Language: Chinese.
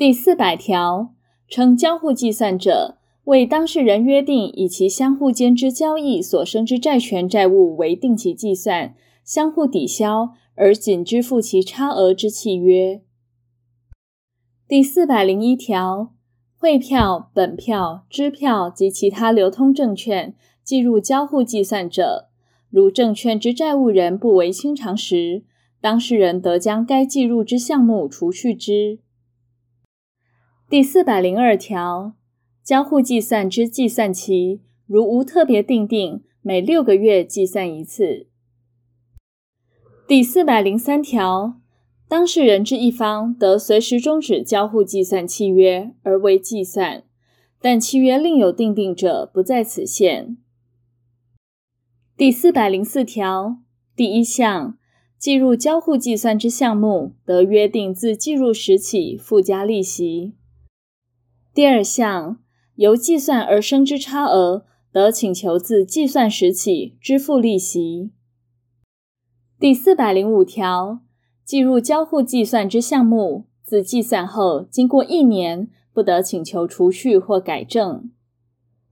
第400条，称交互计算者，为当事人约定以其相互间之交易所生之债权债务为定期计算，相互抵消，而仅支付其差额之契约。第401条，汇票、本票、支票及其他流通证券计入交互计算者，如证券之债务人不为清偿时，当事人得将该计入之项目除去之。第402条，交互计算之计算期，如无特别订定，每6个月计算一次。第403条，当事人之一方得随时终止交互计算契约而为计算，但契约另有订定者不在此限。第404条，第1项，计入交互计算之项目得约定自计入时起附加利息。第2项，由计算而生之差额得请求自计算时起支付利息。第405条，计入交互计算之项目，自计算后经过1年不得请求除去或改正。